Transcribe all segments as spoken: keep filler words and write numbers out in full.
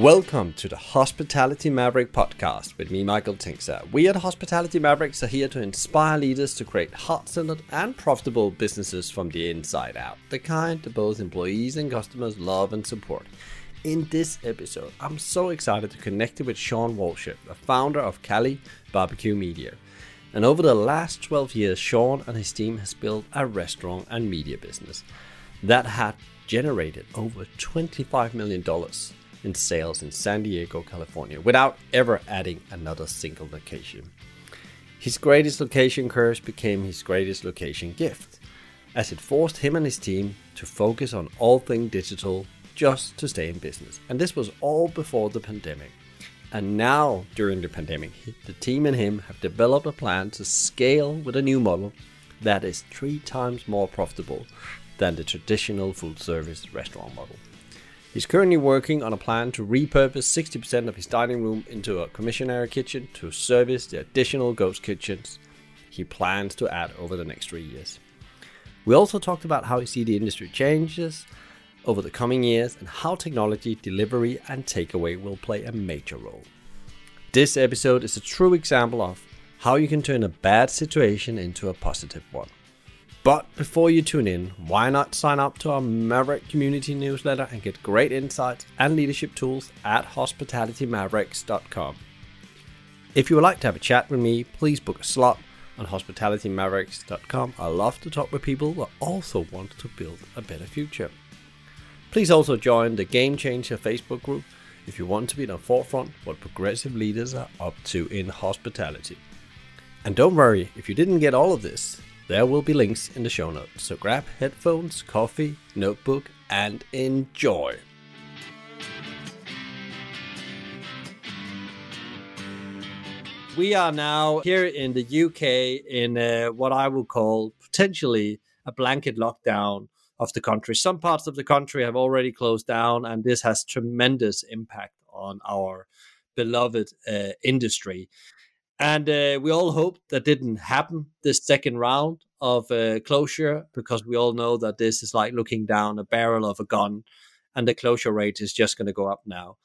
Welcome to the Hospitality Maverick podcast with me, Michael Tinkzer. We at Hospitality Mavericks are here to inspire leaders to create heart-centered and profitable businesses from the inside out, the kind that both employees and customers love and support. In this episode, I'm so excited to connect with Shawn Walsh, the founder of Cali B B Q Media. And over the last twelve years, Shawn and his team has built a restaurant and media business that had generated over twenty-five million dollars in sales in San Diego, California, without ever adding another single location. His greatest location curse became his greatest location gift, as it forced him and his team to focus on all things digital just to stay in business. And this was all before the pandemic. And now, during the pandemic, the team and him have developed a plan to scale with a new model that is three times more profitable than the traditional food service restaurant model. He's currently working on a plan to repurpose sixty percent of his dining room into a commissionary kitchen to service the additional ghost kitchens he plans to add over the next three years. We also talked about how we see the industry changes over the coming years and how technology, delivery and takeaway will play a major role. This episode is a true example of how you can turn a bad situation into a positive one. But before you tune in, why not sign up to our Maverick community newsletter and get great insights and leadership tools at hospitality mavericks dot com. If you would like to have a chat with me, please book a slot on hospitality mavericks dot com. I love to talk with people that also want to build a better future. Please also join the Game Changer Facebook group if you want to be in the forefront what progressive leaders are up to in hospitality. And don't worry, if you didn't get all of this, there will be links in the show notes, so grab headphones, coffee, notebook, and enjoy. We are now here in the U K in uh, what I will call potentially a blanket lockdown of the country. Some parts of the country have already closed down, and this has tremendous impact on our beloved uh, industry. And uh, we all hope that didn't happen this second round of uh, closure, because we all know that this is like looking down a barrel of a gun and the closure rate is just going to go up now.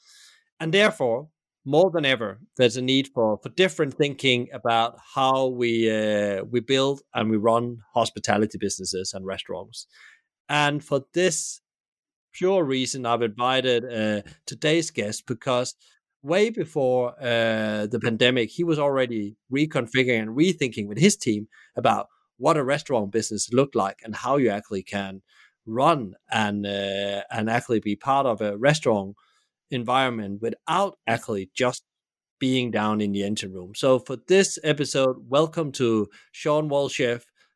And therefore, more than ever, there's a need for, for different thinking about how we uh, we build and we run hospitality businesses and restaurants. And for this pure reason, I've invited uh, today's guest because way before uh, the pandemic, he was already reconfiguring and rethinking with his team about what a restaurant business looked like and how you actually can run and uh, and actually be part of a restaurant environment without actually just being down in the engine room. So for this episode, welcome to Shawn Walsh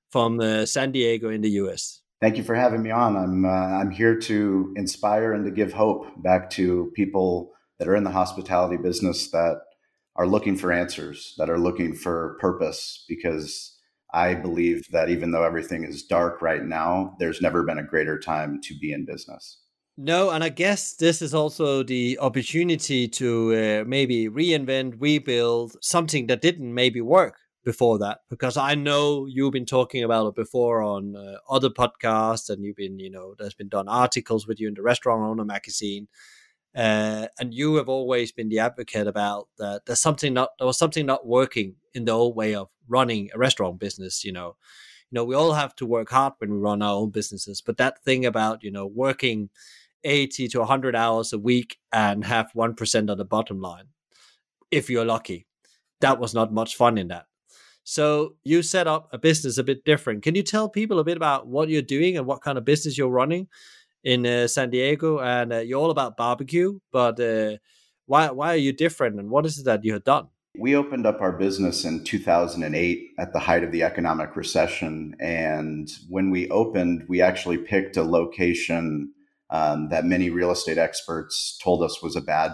from uh, San Diego in the U S. Thank you for having me on. I'm uh, I'm here to inspire and to give hope back to people that are in the hospitality business that are looking for answers, that are looking for purpose, because I believe that even though everything is dark right now, there's never been a greater time to be in business. No, and I guess this is also the opportunity to uh, maybe reinvent, rebuild something that didn't maybe work before that, because I know you've been talking about it before on uh, other podcasts, and you've been, you know, there's been done articles with you in the Restaurant Owner magazine. Uh, and you have always been the advocate about that there's something not there was something not working in the old way of running a restaurant business. You know, you know, we all have to work hard when we run our own businesses, but that thing about, you know, working eighty to one hundred hours a week and have one percent on the bottom line, if you're lucky, that was not much fun in that. So you set up a business a bit different. Can you tell people a bit about what you're doing and what kind of business you're running in uh, San Diego? And uh, you're all about barbecue, but uh, why why are you different, and what is it that you have done? We opened up our business in two thousand eight at the height of the economic recession. And when we opened, we actually picked a location um, that many real estate experts told us was a bad,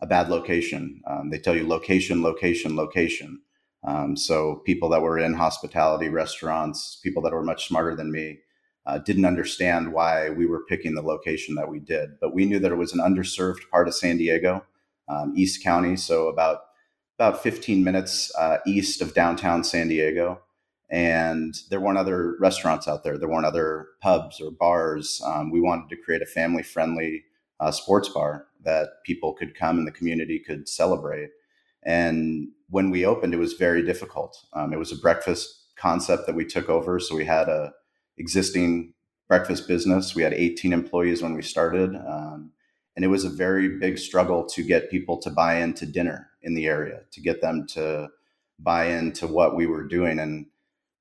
a bad location. Um, they tell you location, location, location. Um, so people that were in hospitality, restaurants, people that were much smarter than me, Uh, didn't understand why we were picking the location that we did. But we knew that it was an underserved part of San Diego, um, East County, so about about fifteen minutes uh, east of downtown San Diego. And there weren't other restaurants out there. There weren't other pubs or bars. Um, we wanted to create a family-friendly uh, sports bar that people could come and the community could celebrate. And when we opened, it was very difficult. Um, it was a breakfast concept that we took over. So we had a existing breakfast business. We had eighteen employees when we started. Um, and it was a very big struggle to get people to buy into dinner in the area, to get them to buy into what we were doing. And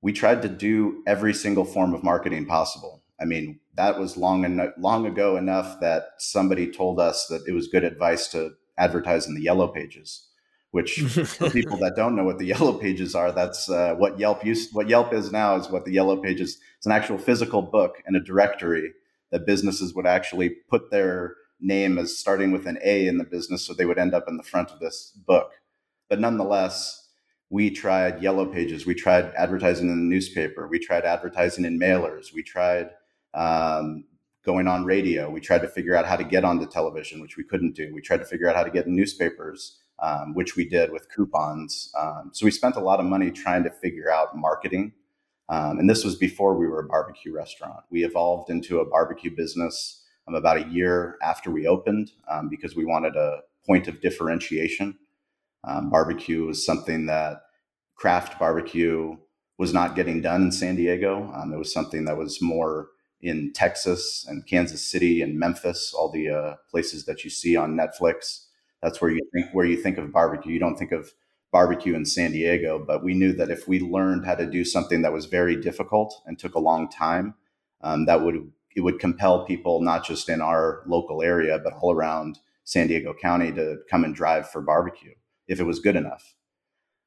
we tried to do every single form of marketing possible. I mean, that was long enough, long ago enough that somebody told us that it was good advice to advertise in the Yellow Pages, which for people that don't know what the Yellow Pages are, that's uh, what Yelp used, what Yelp is now is what the Yellow Pages, it's an actual physical book and a directory that businesses would actually put their name as starting with an A in the business. So they would end up in the front of this book. But nonetheless, we tried Yellow Pages. We tried advertising in the newspaper. We tried advertising in mailers. We tried um, going on radio. We tried to figure out how to get onto television, which we couldn't do. We tried to figure out how to get in newspapers, um, which we did with coupons. Um, so we spent a lot of money trying to figure out marketing. Um, and this was before we were a barbecue restaurant. We evolved into a barbecue business um, about a year after we opened um, because we wanted a point of differentiation. Um, barbecue was something that craft barbecue was not getting done in San Diego. Um, it was something that was more in Texas and Kansas City and Memphis, all the uh, places that you see on Netflix. That's where you think where you think of barbecue. You don't think of barbecue in San Diego, but we knew that if we learned how to do something that was very difficult and took a long time, um, that would it would compel people not just in our local area, but all around San Diego County to come and drive for barbecue if it was good enough.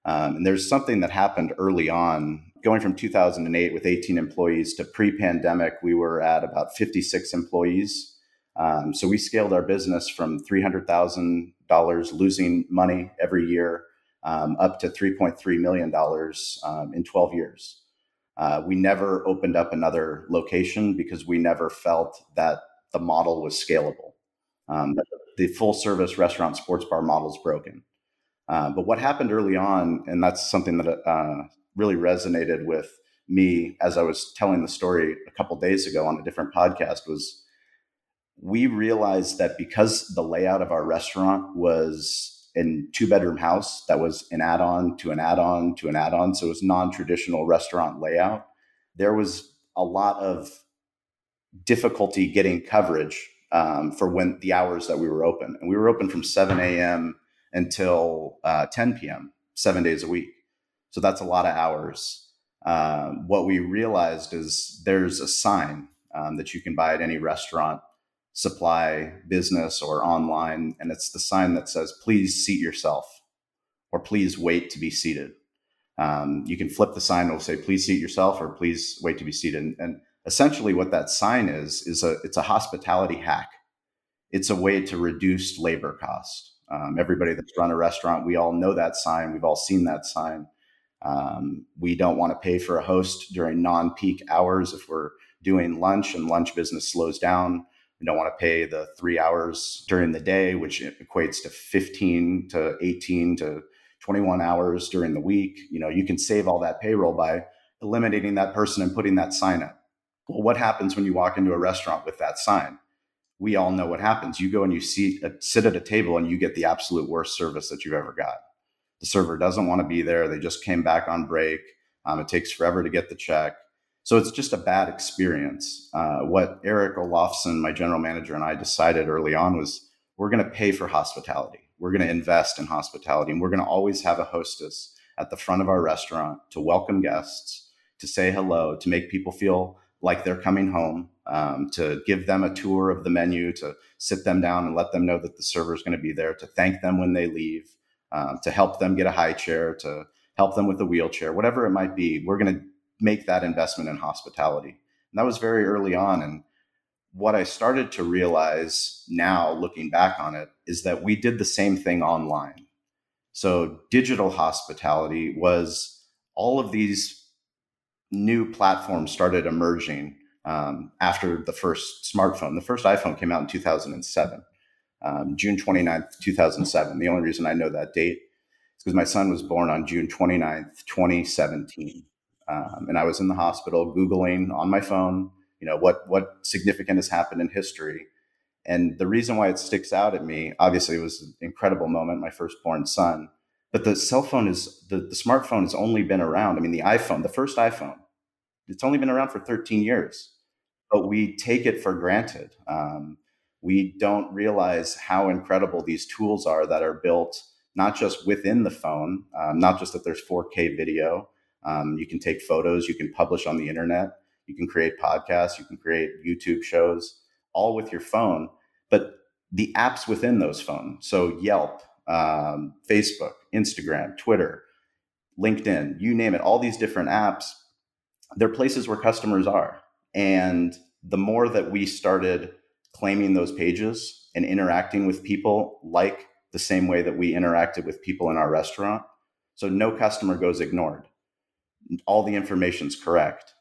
Um, and there's something that happened early on, going from two thousand eight with eighteen employees to pre-pandemic, we were at about fifty-six employees. Um, so we scaled our business from three hundred thousand dollars losing money every year um, up to three point three million dollars um, in twelve years. Uh, we never opened up another location because we never felt that the model was scalable. Um, the full service restaurant sports bar model is broken. Uh, but what happened early on, and that's something that uh, really resonated with me as I was telling the story a couple days ago on a different podcast, was we realized that because the layout of our restaurant was in two-bedroom house, that was an add-on to an add-on to an add-on, so it was non-traditional restaurant layout, there was a lot of difficulty getting coverage um, for when the hours that we were open. And we were open from seven a.m. until uh, ten p.m., seven days a week. So that's a lot of hours. Um, what we realized is there's a sign um, that you can buy at any restaurant, supply, business, or online. And it's the sign that says, please seat yourself, or please wait to be seated. Um, you can flip the sign, it'll say, please seat yourself, or please wait to be seated. And, and essentially what that sign is, is a it's a hospitality hack. It's a way to reduce labor cost. Um, everybody that's run a restaurant, we all know that sign. We've all seen that sign. Um, we don't want to pay for a host during non-peak hours if we're doing lunch and lunch business slows down. We don't want to pay the three hours during the day, which equates to fifteen to eighteen to twenty-one hours during the week. You know, you can save all that payroll by eliminating that person and putting that sign up. Well, what happens when you walk into a restaurant with that sign? We all know what happens. You go and you seat, uh, sit at a table and you get the absolute worst service that you've ever got. The server doesn't want to be there. They just came back on break. Um, it takes forever to get the check. So it's just a bad experience. Uh, what Eric Olofsson, my general manager, and I decided early on was we're going to pay for hospitality. We're going to invest in hospitality. And we're going to always have a hostess at the front of our restaurant to welcome guests, to say hello, to make people feel like they're coming home, um, to give them a tour of the menu, to sit them down and let them know that the server is going to be there, to thank them when they leave, um, to help them get a high chair, to help them with a wheelchair, whatever it might be. We're going to make that investment in hospitality. And that was very early on. And what I started to realize now, looking back on it, is that we did the same thing online. So digital hospitality was all of these new platforms started emerging um, after the first smartphone. The first iPhone came out in two thousand seven, um, June twenty-ninth, two thousand seven. The only reason I know that date is because my son was born on June twenty-ninth, twenty seventeen. Um, and I was in the hospital Googling on my phone, you know, what, what significant has happened in history. And the reason why it sticks out at me, obviously, it was an incredible moment, my firstborn son. But the cell phone is, the, the smartphone has only been around. I mean, the iPhone, the first iPhone, it's only been around for thirteen years. But we take it for granted. Um, we don't realize how incredible these tools are that are built, not just within the phone, um, not just that there's four K video. Um, you can take photos, you can publish on the internet, you can create podcasts, you can create YouTube shows, all with your phone, but the apps within those phones. So Yelp, um, Facebook, Instagram, Twitter, LinkedIn, you name it, all these different apps, they're places where customers are. And the more that we started claiming those pages and interacting with people like the same way that we interacted with people in our restaurant. So no customer goes ignored. All the information's correct.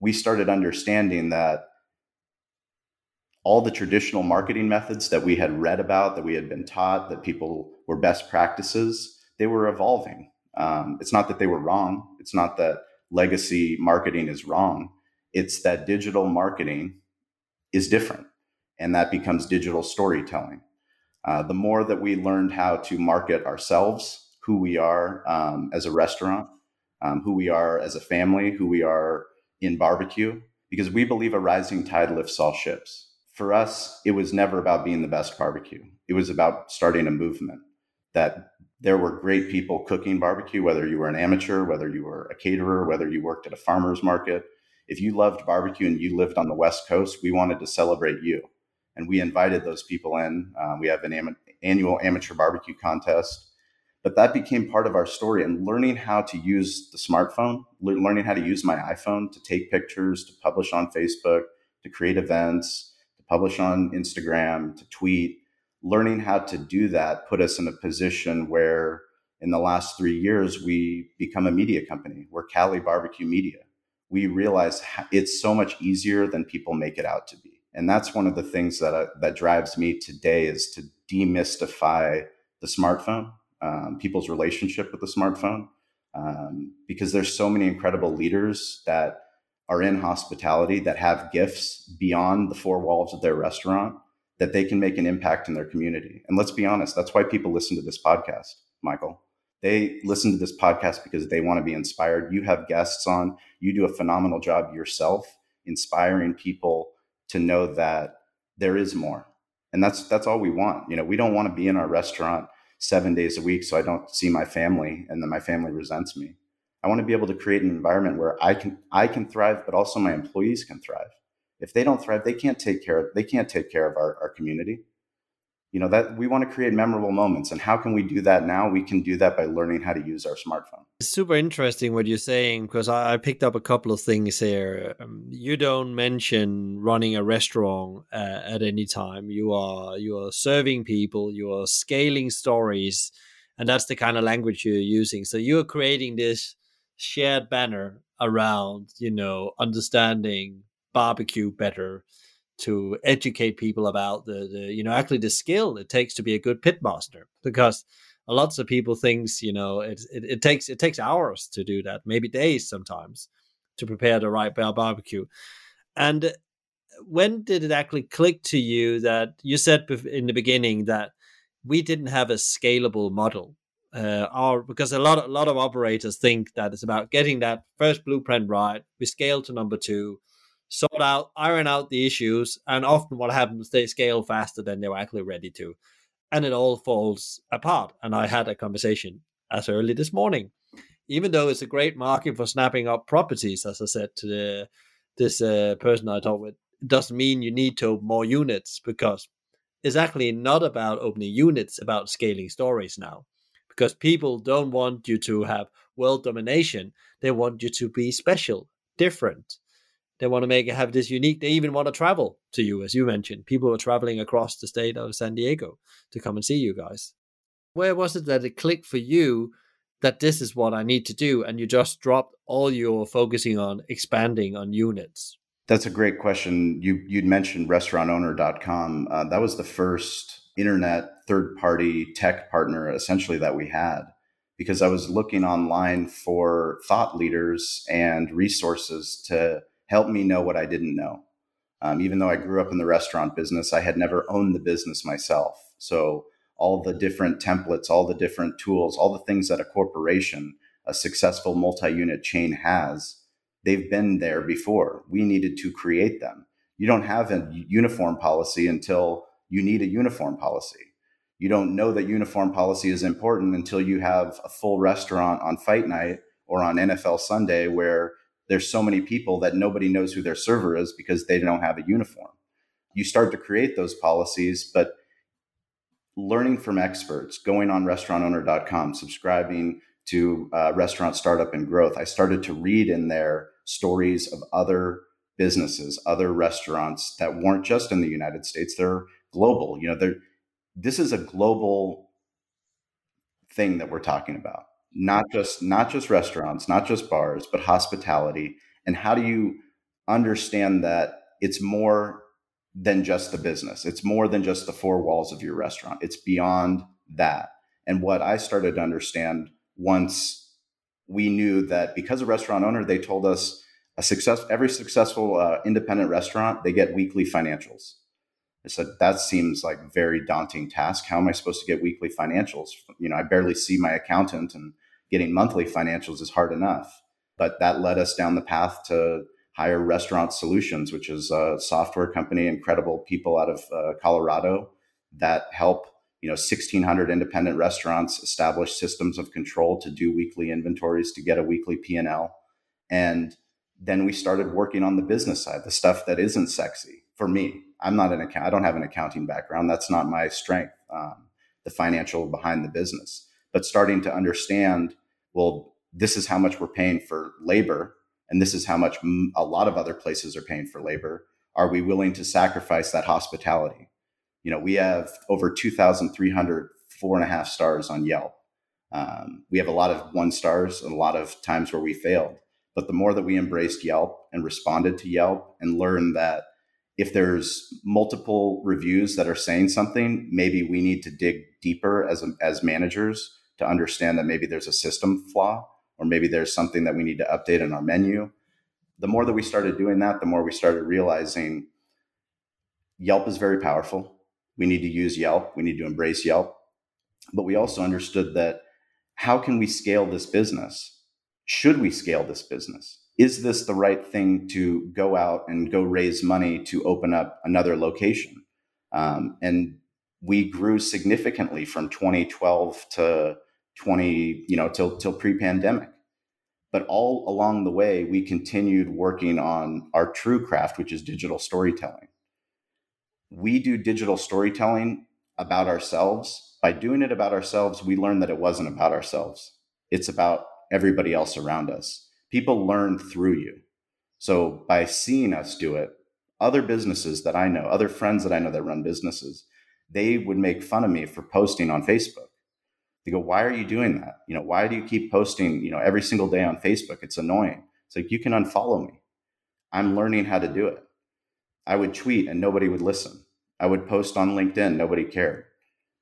We started understanding that all the traditional marketing methods that we had read about, that we had been taught, that people were best practices, they were evolving. Um, it's not that they were wrong. It's not that legacy marketing is wrong. It's that digital marketing is different, and that becomes digital storytelling. Uh, the more that we learned how to market ourselves, who we are um, as a restaurant, um, who we are as a family, who we are in barbecue, because we believe a rising tide lifts all ships. For us, it was never about being the best barbecue. It was about starting a movement that there were great people cooking barbecue, whether you were an amateur, whether you were a caterer, whether you worked at a farmer's market. If you loved barbecue and you lived on the West Coast, we wanted to celebrate you. And we invited those people in. Uh, we have an am- annual amateur barbecue contest, but that became part of our story. And learning how to use the smartphone, le- learning how to use my iPhone to take pictures, to publish on Facebook, to create events, to publish on Instagram, to tweet, learning how to do that put us in a position where in the last three years, we become a media company. We're Cali B B Q Media. We realize it's so much easier than people make it out to be. And that's one of the things that uh, that drives me today, is to demystify the smartphone, um, people's relationship with the smartphone, um, because there's so many incredible leaders that are in hospitality that have gifts beyond the four walls of their restaurant that they can make an impact in their community. And let's be honest, that's why people listen to this podcast, Michael. They listen to this podcast because they want to be inspired. You have guests on, you do a phenomenal job yourself, inspiring people to know that there is more. And that's that's all we want. You know, we don't want to be in our restaurant seven days a week so I don't see my family and then my family resents me. I want to be able to create an environment where I can I can thrive, but also my employees can thrive. If they don't thrive, they can't take care of they can't take care of our, our community. You know, that we want to create memorable moments. And how can we do that now? We can do that by learning how to use our smartphone. It's super interesting what you're saying, because I, I picked up a couple of things here. Um, you don't mention running a restaurant uh, at any time. You are you are serving people, you are scaling stories, and that's the kind of language you're using. So you're creating this shared banner around, you know, understanding barbecue better, to educate people about the, the, you know, actually the skill it takes to be a good pit master, because lots of people thinks, you know, it, it, it takes it takes hours to do that, maybe days sometimes, to prepare the right barbecue. And when did it actually click to you that you said in the beginning that we didn't have a scalable model, uh, or because a lot a lot of operators think that it's about getting that first blueprint right, we scale to number two, sort out, iron out the issues, and often what happens, they scale faster than they were actually ready to, and it all falls apart. And I had a conversation as early this morning, even though it's a great market for snapping up properties, as I said to the, this uh, person I talked with, it doesn't mean you need to open more units, because it's actually not about opening units, about scaling stories now, because people don't want you to have world domination. They want you to be special, different. They want to make it have this unique. They even want to travel to you, as you mentioned. People are traveling across the state of San Diego to come and see you guys. Where was it that it clicked for you that this is what I need to do, and you just dropped all your focusing on expanding on units? That's a great question. You, you'd mentioned restaurant owner dot com. Uh, that was the first internet third-party tech partner, essentially, that we had, because I was looking online for thought leaders and resources to help me know what I didn't know. Um, even though I grew up in the restaurant business, I had never owned the business myself. So all the different templates, all the different tools, all the things that a corporation, a successful multi-unit chain has, they've been there before. We needed to create them. You don't have a uniform policy until you need a uniform policy. You don't know that uniform policy is important until you have a full restaurant on fight night or on N F L Sunday where there's so many people that nobody knows who their server is because they don't have a uniform. You start to create those policies, but learning from experts, going on restaurant owner dot com, subscribing to uh, Restaurant Startup and Growth, I started to read in there stories of other businesses, other restaurants that weren't just in the United States. They're global. You know, they're, this is a global thing that we're talking about. Not just, not just restaurants, not just bars, but hospitality. And how do you understand that it's more than just the business? It's more than just the four walls of your restaurant. It's beyond that. And what I started to understand once we knew that, because a restaurant owner, they told us a success, every successful uh, independent restaurant, they get weekly financials. I said, that seems like a very daunting task. How am I supposed to get weekly financials? You know, I barely see my accountant, and getting monthly financials is hard enough. But that led us down the path to hire Restaurant Solutions, which is a software company, incredible people out of uh, Colorado that help, you know, sixteen hundred independent restaurants establish systems of control to do weekly inventories, to get a weekly P and L. And then we started working on the business side, the stuff that isn't sexy for me. I'm not an account. I don't have an accounting background. That's not my strength. Um, the financial behind the business, but starting to understand, well, this is how much we're paying for labor, and this is how much m- a lot of other places are paying for labor. Are we willing to sacrifice that hospitality? You know, we have over two thousand three hundred four and a half stars on Yelp. Um, we have a lot of one stars and a lot of times where we failed. But the more that we embraced Yelp and responded to Yelp and learned that if there's multiple reviews that are saying something, maybe we need to dig deeper as as managers to understand that maybe there's a system flaw, or maybe there's something that we need to update in our menu. The more that we started doing that, the more we started realizing Yelp is very powerful. We need to use Yelp. We need to embrace Yelp. But we also understood that, how can we scale this business? Should we scale this business? Is this the right thing to go out and go raise money to open up another location? Um, and we grew significantly from twenty twelve to twenty, you know, till, till pre-pandemic. But all along the way, we continued working on our true craft, which is digital storytelling. We do digital storytelling about ourselves. By doing it about ourselves, we learned that it wasn't about ourselves. It's about everybody else around us. People learn through you. So by seeing us do it, other businesses that I know, other friends that I know that run businesses, they would make fun of me for posting on Facebook. They go, why are you doing that? You know, why do you keep posting, you know, every single day on Facebook? It's annoying. It's like, you can unfollow me. I'm learning how to do it. I would tweet and nobody would listen. I would post on LinkedIn. Nobody cared.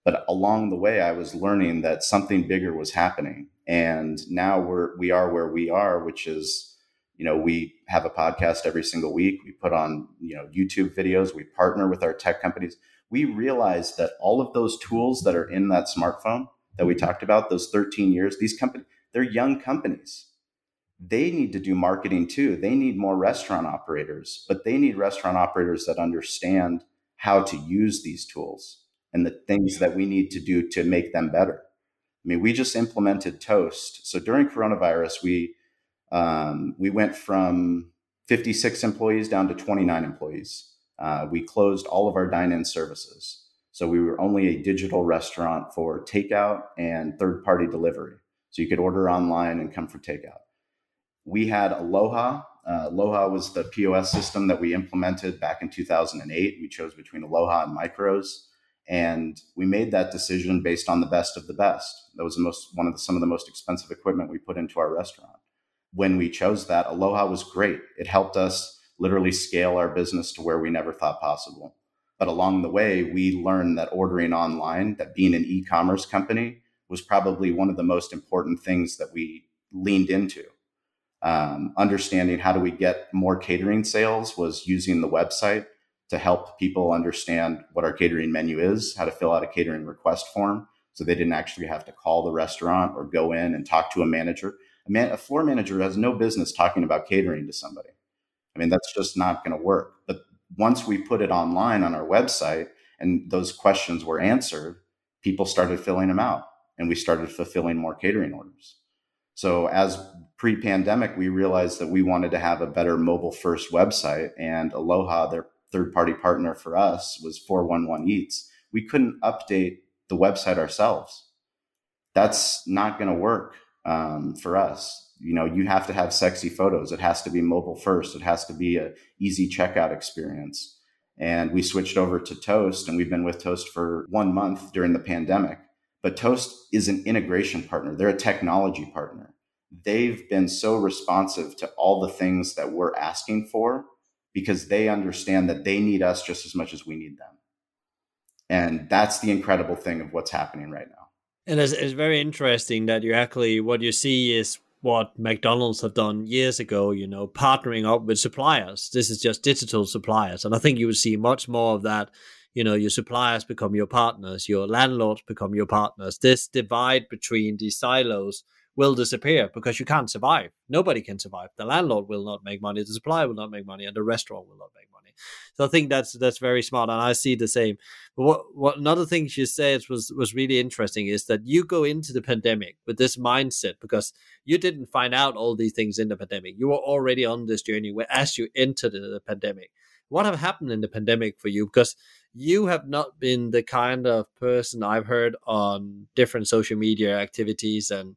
But along the way, I was learning that something bigger was happening. And now we're, we are where we are, which is, you know, we have a podcast every single week. We put on, you know, YouTube videos. We partner with our tech companies. We realized that all of those tools that are in that smartphone that we talked about, those thirteen years, these companies, they're young companies. They need to do marketing too. They need more restaurant operators, but they need restaurant operators that understand how to use these tools and the things that we need to do to make them better. I mean, we just implemented Toast. So during coronavirus, we um, we went from fifty-six employees down to twenty-nine employees. Uh, we closed all of our dine-in services. So we were only a digital restaurant for takeout and third-party delivery. So you could order online and come for takeout. We had Aloha. Uh, Aloha was the P O S system that we implemented back in two thousand eight. We chose between Aloha and Micros. And we made that decision based on the best of the best. That was the most, one of the, some of the most expensive equipment we put into our restaurant. When we chose that, Aloha was great. It helped us literally scale our business to where we never thought possible. But along the way, we learned that ordering online, that being an e-commerce company, was probably one of the most important things that we leaned into. um, understanding how do we get more catering sales was using the website to help people understand what our catering menu is, how to fill out a catering request form. So they didn't actually have to call the restaurant or go in and talk to a manager. A, man, a floor manager has no business talking about catering to somebody. I mean, that's just not going to work. But once we put it online on our website and those questions were answered, people started filling them out and we started fulfilling more catering orders. So as pre-pandemic, we realized that we wanted to have a better mobile-first website, and Aloha, their third-party partner for us, was four one one Eats. We couldn't update the website ourselves. That's not going to work um, for us. You know, you have to have sexy photos. It has to be mobile first. It has to be an easy checkout experience. And we switched over to Toast, and we've been with Toast for one month during the pandemic. But Toast is an integration partner. They're a technology partner. They've been so responsive to all the things that we're asking for because they understand that they need us just as much as we need them. And that's the incredible thing of what's happening right now. And it's, it's very interesting that you actually, what you see is what McDonald's have done years ago, you know, partnering up with suppliers. This is just digital suppliers. And I think you would see much more of that. You know, your suppliers become your partners, your landlords become your partners. This divide between these silos will disappear because you can't survive. Nobody can survive. The landlord will not make money, the supplier will not make money, and the restaurant will not make money. So I think that's that's very smart, and I see the same. But what, what another thing she said was, was really interesting is that you go into the pandemic with this mindset because you didn't find out all these things in the pandemic. You were already on this journey as you entered the pandemic. What have happened in the pandemic for you? Because you have not been the kind of person I've heard on different social media activities and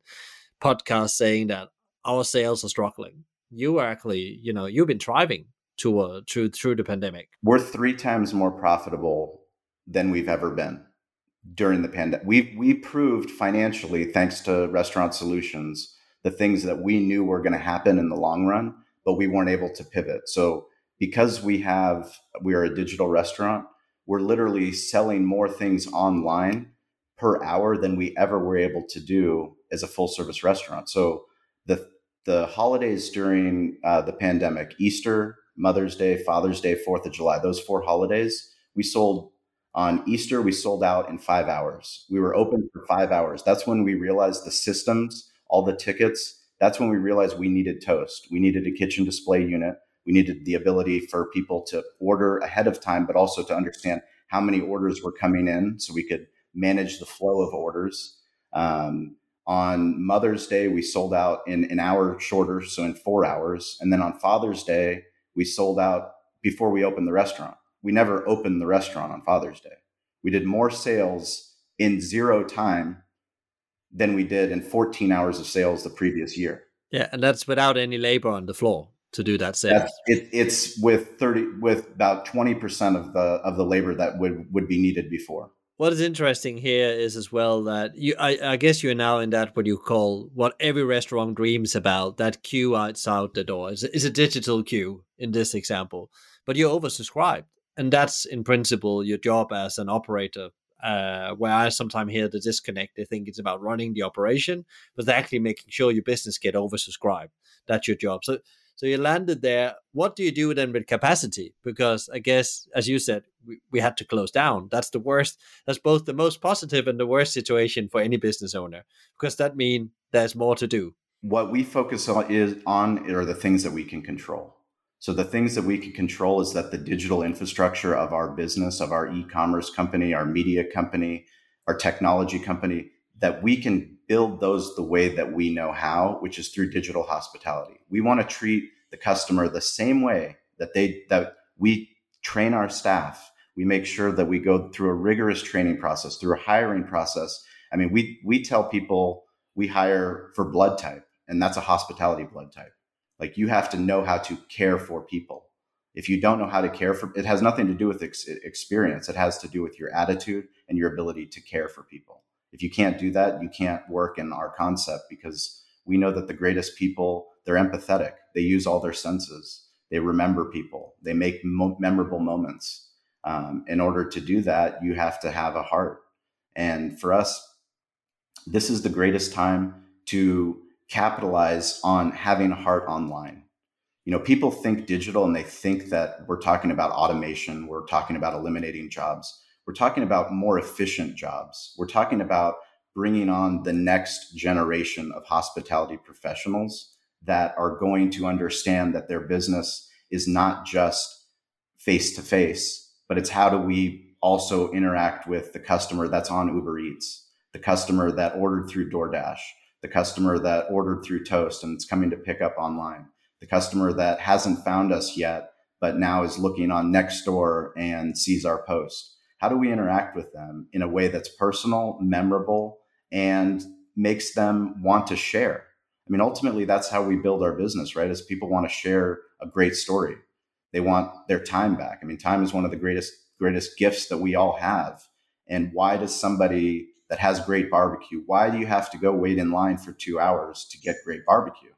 podcasts saying that our sales are struggling. You are actually, you know, you've been thriving to, uh, to, through the pandemic. We're three times more profitable than we've ever been during the pandemic. We, we proved financially, thanks to Restaurant Solutions, the things that we knew were going to happen in the long run, but we weren't able to pivot. So because we have, we are a digital restaurant, we're literally selling more things online per hour than we ever were able to do as a full service restaurant. So the the holidays during uh, the pandemic, Easter, Mother's Day, Father's Day, fourth of July, those four holidays, we sold on Easter, we sold out in five hours. We were open for five hours. That's when we realized the systems, all the tickets. That's when we realized we needed Toast. We needed a kitchen display unit. We needed the ability for people to order ahead of time, but also to understand how many orders were coming in so we could manage the flow of orders. Um, on Mother's Day, we sold out in an hour shorter, so in four hours. And then on Father's Day, we sold out before we opened the restaurant. We never opened the restaurant on Father's Day. We did more sales in zero time than we did in fourteen hours of sales the previous year. Yeah, and that's without any labor on the floor to do that sales. It, it's with thirty, with about twenty percent of the of the labor that would, would be needed before. What is interesting here is as well that you, I, I guess you're now in that what you call what every restaurant dreams about, that queue outside the door. It's, it's a digital queue in this example, but you're oversubscribed. And that's in principle your job as an operator. Uh, where I sometimes hear the disconnect, they think it's about running the operation, but they're actually making sure your business get oversubscribed. That's your job. So So you landed there. What do you do then with capacity? Because I guess, as you said, we, we had to close down. That's the worst. That's both the most positive and the worst situation for any business owner, because that means there's more to do. What we focus on is on are the things that we can control. So the things that we can control is that the digital infrastructure of our business, of our e-commerce company, our media company, our technology company, that we can build those the way that we know how, which is through digital hospitality. We want to treat the customer the same way that they that we train our staff. We make sure that we go through a rigorous training process, through a hiring process. I mean, we we tell people we hire for blood type, and that's a hospitality blood type. Like, you have to know how to care for people. If you don't know how to care for, it has nothing to do with ex- experience. It has to do with your attitude and your ability to care for people. If you can't do that, you can't work in our concept, because we know that the greatest people, they're empathetic. They use all their senses. They remember people. They make mo- memorable moments. Um, in order to do that, you have to have a heart. And for us, this is the greatest time to capitalize on having a heart online. You know, people think digital and they think that we're talking about automation. We're talking about eliminating jobs. We're talking about more efficient jobs. We're talking about bringing on the next generation of hospitality professionals that are going to understand that their business is not just face to face, but it's how do we also interact with the customer that's on Uber Eats, the customer that ordered through DoorDash, the customer that ordered through Toast and it's coming to pick up online, the customer that hasn't found us yet, but now is looking on Nextdoor and sees our post. How do we interact with them in a way that's personal, memorable, and makes them want to share? I mean, ultimately, that's how we build our business, right? Is people want to share a great story. They want their time back. I mean, time is one of the greatest, greatest gifts that we all have. And why does somebody that has great barbecue, why do you have to go wait in line for two hours to get great barbecue?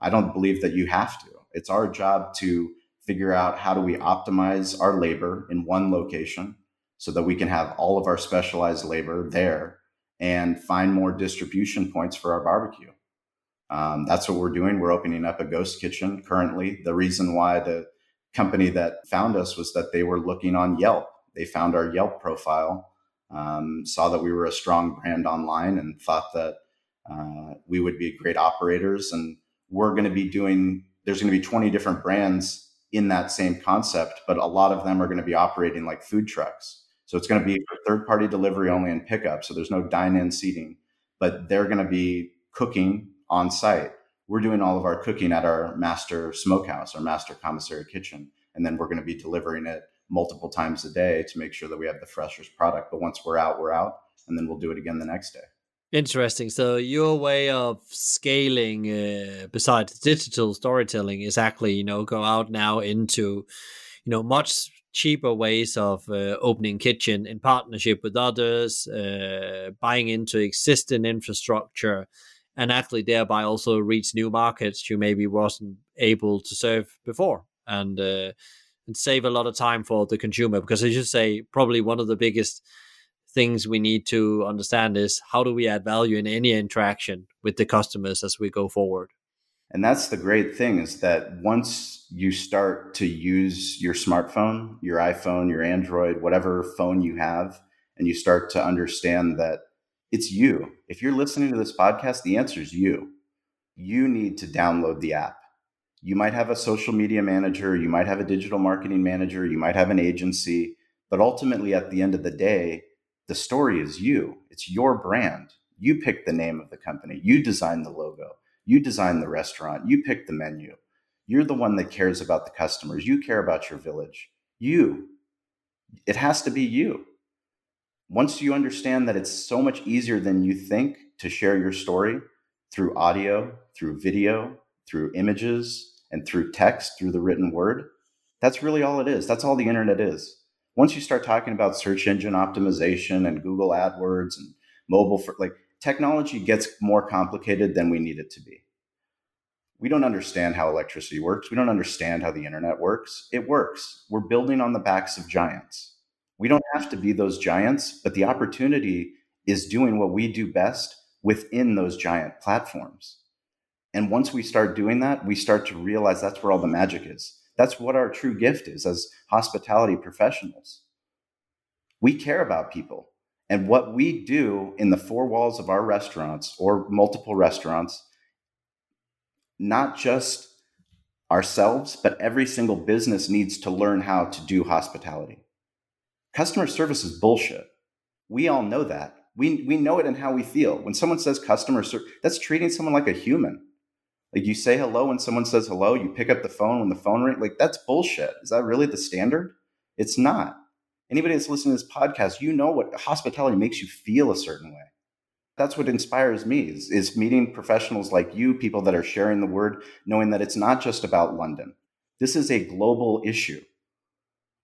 I don't believe that you have to. It's our job to figure out how do we optimize our labor in one location so that we can have all of our specialized labor there and find more distribution points for our barbecue. Um, that's what we're doing. We're opening up a ghost kitchen currently. The reason why the company that found us was that they were looking on Yelp. They found our Yelp profile, um, saw that we were a strong brand online and thought that uh, we would be great operators. And we're going to be doing, there's going to be twenty different brands in that same concept, but a lot of them are going to be operating like food trucks. So it's going to be third-party delivery only and pickup. So there's no dine-in seating, but they're going to be cooking on site. We're doing all of our cooking at our master smokehouse, our master commissary kitchen. And then we're going to be delivering it multiple times a day to make sure that we have the freshest product. But once we're out, we're out. And then we'll do it again the next day. Interesting. So your way of scaling, uh, besides digital storytelling, is actually, you know, go out now into, you know, much cheaper ways of uh, opening kitchen in partnership with others, uh, buying into existing infrastructure, and actually thereby also reach new markets you maybe wasn't able to serve before, and uh, and save a lot of time for the consumer. Because as you say, probably one of the biggest things we need to understand is how do we add value in any interaction with the customers as we go forward. And that's the great thing, is that once you start to use your smartphone, your iPhone, your Android, whatever phone you have, and you start to understand that it's you. If you're listening to this podcast, the answer is you. You need to download the app. You might have a social media manager, you might have a digital marketing manager, you might have an agency, but ultimately at the end of the day, the story is you. It's your brand. You pick the name of the company. You design the logo. You design the restaurant. You pick the menu. You're the one that cares about the customers. You care about your village. You. It has to be you. Once you understand that it's so much easier than you think to share your story through audio, through video, through images, and through text, through the written word, that's really all it is. That's all the internet is. Once you start talking about search engine optimization and Google AdWords and mobile, for, like, technology gets more complicated than we need it to be. We don't understand how electricity works. We don't understand how the internet works. It works. We're building on the backs of giants. We don't have to be those giants, but the opportunity is doing what we do best within those giant platforms. And once we start doing that, we start to realize that's where all the magic is. That's what our true gift is as hospitality professionals. We care about people, and what we do in the four walls of our restaurants or multiple restaurants, not just ourselves, but every single business needs to learn how to do hospitality. Customer service is bullshit. We all know that. We, we know it in how we feel. When someone says customer service, that's treating someone like a human. Like, you say hello when someone says hello, you pick up the phone when the phone rings. Like, that's bullshit. Is that really the standard? It's not. Anybody that's listening to this podcast, you know what hospitality makes you feel a certain way. That's what inspires me, is, is meeting professionals like you, people that are sharing the word, knowing that it's not just about London. This is a global issue.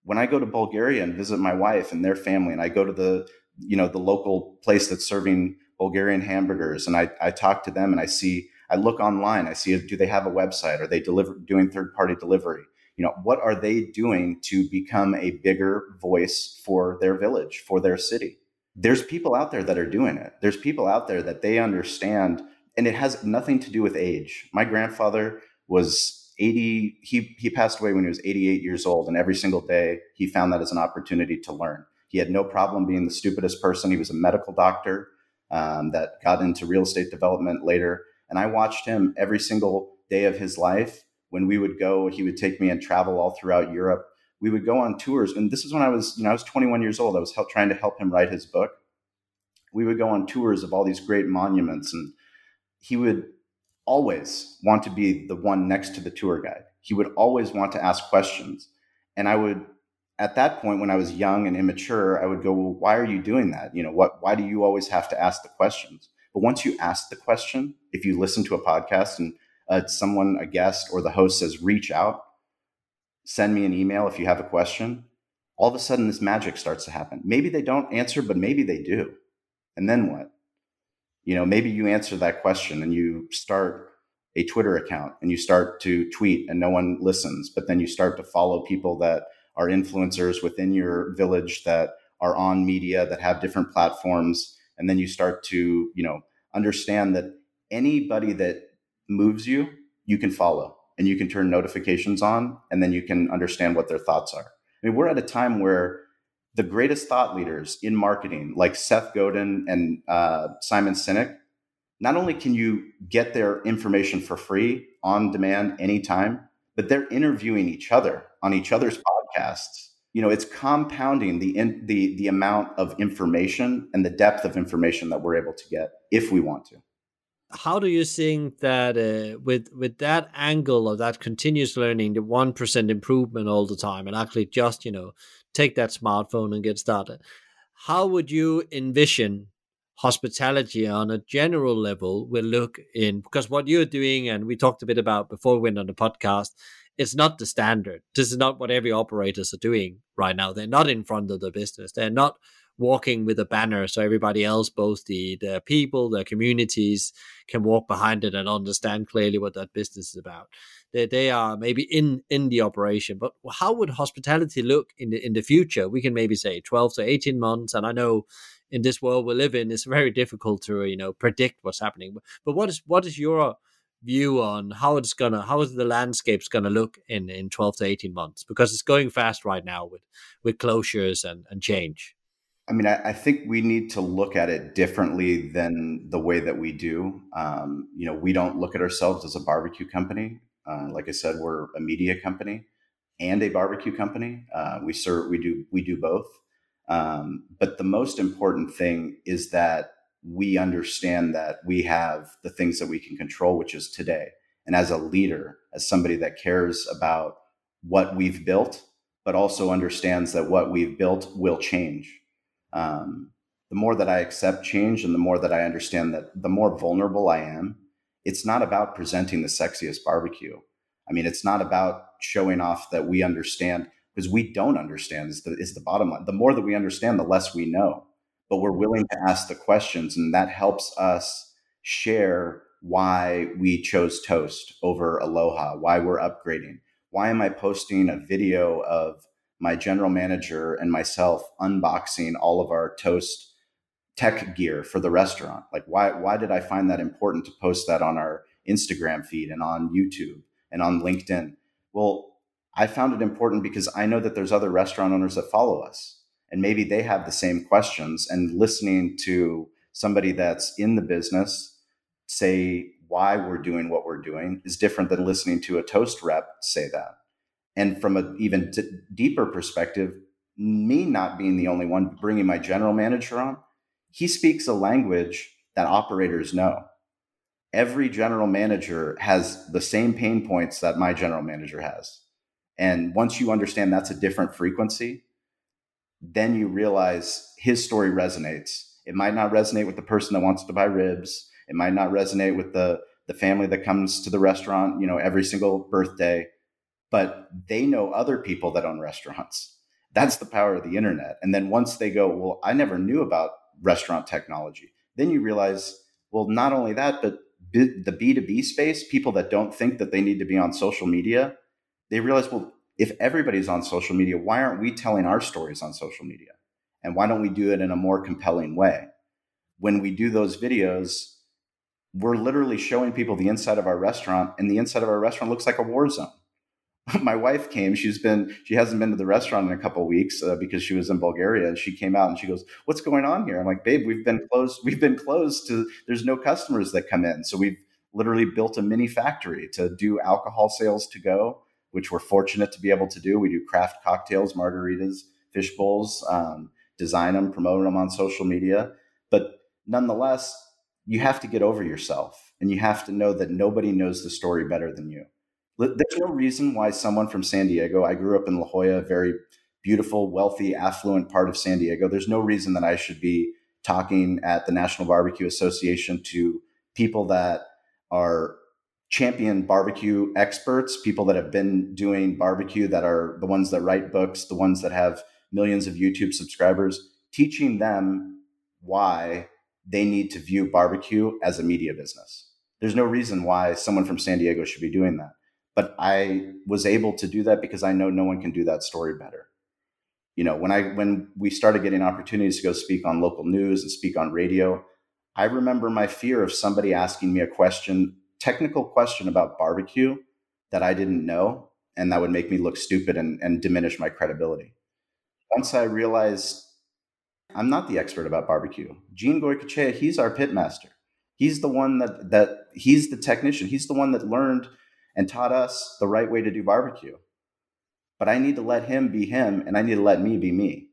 When I go to Bulgaria and visit my wife and their family, and I go to the, you know, the local place that's serving Bulgarian hamburgers, and I, I talk to them and I see, I look online, I see, do they have a website? Are they deliver, doing third-party delivery? You know, what are they doing to become a bigger voice for their village, for their city? There's people out there that are doing it. There's people out there that they understand and it has nothing to do with age. My grandfather was eighty. He, he passed away when he was eighty-eight years old. And every single day he found that as an opportunity to learn. He had no problem being the stupidest person. He was a medical doctor um, that got into real estate development later. And I watched him every single day of his life. When we would go, he would take me and travel all throughout Europe. We would go on tours. And this is when I was, you know, I was twenty-one years old. I was help, trying to help him write his book. We would go on tours of all these great monuments. And he would always want to be the one next to the tour guide. He would always want to ask questions. And I would, at that point, when I was young and immature, I would go, well, why are you doing that? You know, what, why do you always have to ask the questions? But once you ask the question, if you listen to a podcast and uh, someone, a guest or the host says, reach out, send me an email if you have a question, all of a sudden this magic starts to happen. Maybe they don't answer, but maybe they do. And then what? You know, maybe you answer that question and you start a Twitter account and you start to tweet and no one listens, but then you start to follow people that are influencers within your village that are on media that have different platforms. And then you start to, you know, understand that anybody that moves you, you can follow and you can turn notifications on, and then you can understand what their thoughts are. I mean, we're at a time where the greatest thought leaders in marketing, like Seth Godin and uh, Simon Sinek, not only can you get their information for free, on demand, anytime, but they're interviewing each other on each other's podcasts. You know, it's compounding the in, the the amount of information and the depth of information that we're able to get if we want to. How do you think that uh, with with that angle of that continuous learning, the one percent improvement all the time, and actually just, you know, take that smartphone and get started? How would you envision hospitality on a general level will look in? Because what you're doing, and we talked a bit about before we went on the podcast, it's not the standard. This is not what every operators are doing right now. They're not in front of the business. They're not walking with a banner so everybody else, both the, the people, their communities, can walk behind it and understand clearly what that business is about. They, they are maybe in, in the operation, but how would hospitality look in the, in the future? We can maybe say twelve to eighteen months. And I know in this world we live in, it's very difficult to, you know, predict what's happening. But what is, what is your view on how it's gonna, how is the landscape's gonna look in, in twelve to eighteen months? Because it's going fast right now with, with closures and, and change. I mean, I, I think we need to look at it differently than the way that we do. Um, you know, we don't look at ourselves as a barbecue company. Uh, like I said, we're a media company and a barbecue company. Uh, we serve, we do, we do both. Um, but the most important thing is that we understand that we have the things that we can control, which is today. And as a leader, as somebody that cares about what we've built, but also understands that what we've built will change. Um, the more that I accept change and the more that I understand that, the more vulnerable I am. It's not about presenting the sexiest barbecue. I mean, it's not about showing off that we understand, because we don't understand is the, is the bottom line. The more that we understand, the less we know, but we're willing to ask the questions, and that helps us share why we chose Toast over Aloha, why we're upgrading. Why am I posting a video of my general manager and myself unboxing all of our Toast tech gear for the restaurant? Like, why, why did I find that important to post that on our Instagram feed and on YouTube and on LinkedIn? Well, I found it important because I know that there's other restaurant owners that follow us, and maybe they have the same questions, and listening to somebody that's in the business say why we're doing what we're doing is different than listening to a Toast rep say that. And from an even d- deeper perspective, me not being the only one, bringing my general manager on, he speaks a language that operators know. Every general manager has the same pain points that my general manager has. And once you understand that's a different frequency, then you realize his story resonates. It might not resonate with the person that wants to buy ribs. It might not resonate with the, the family that comes to the restaurant, you know, every single birthday. But they know other people that own restaurants. That's the power of the internet. And then once they go, well, I never knew about restaurant technology. Then you realize, well, not only that, but b- the B two B space, people that don't think that they need to be on social media, they realize, well, if everybody's on social media, why aren't we telling our stories on social media? And why don't we do it in a more compelling way? When we do those videos, we're literally showing people the inside of our restaurant, and the inside of our restaurant looks like a war zone. My wife came, she's been, she hasn't been to the restaurant in a couple of weeks uh, because she was in Bulgaria, and she came out and she goes, "What's going on here?" I'm like, "Babe, we've been closed. We've been closed to, there's no customers that come in." So we've literally built a mini factory to do alcohol sales to go, which we're fortunate to be able to do. We do craft cocktails, margaritas, fish bowls, um, design them, promote them on social media. But nonetheless, you have to get over yourself, and you have to know that nobody knows the story better than you. There's no reason why someone from San Diego, I grew up in La Jolla, very beautiful, wealthy, affluent part of San Diego. There's no reason that I should be talking at the National Barbecue Association to people that are champion barbecue experts, people that have been doing barbecue, that are the ones that write books, the ones that have millions of YouTube subscribers, teaching them why they need to view barbecue as a media business. There's no reason why someone from San Diego should be doing that. But I was able to do that because I know no one can do that story better. You know, when I when we started getting opportunities to go speak on local news and speak on radio, I remember my fear of somebody asking me a question, technical question about barbecue that I didn't know, and that would make me look stupid and, and diminish my credibility. Once I realized I'm not the expert about barbecue. Gene Goykachea, he's our pit master. He's the one that that he's the technician. He's the one that learned and taught us the right way to do barbecue. But I need to let him be him, and I need to let me be me.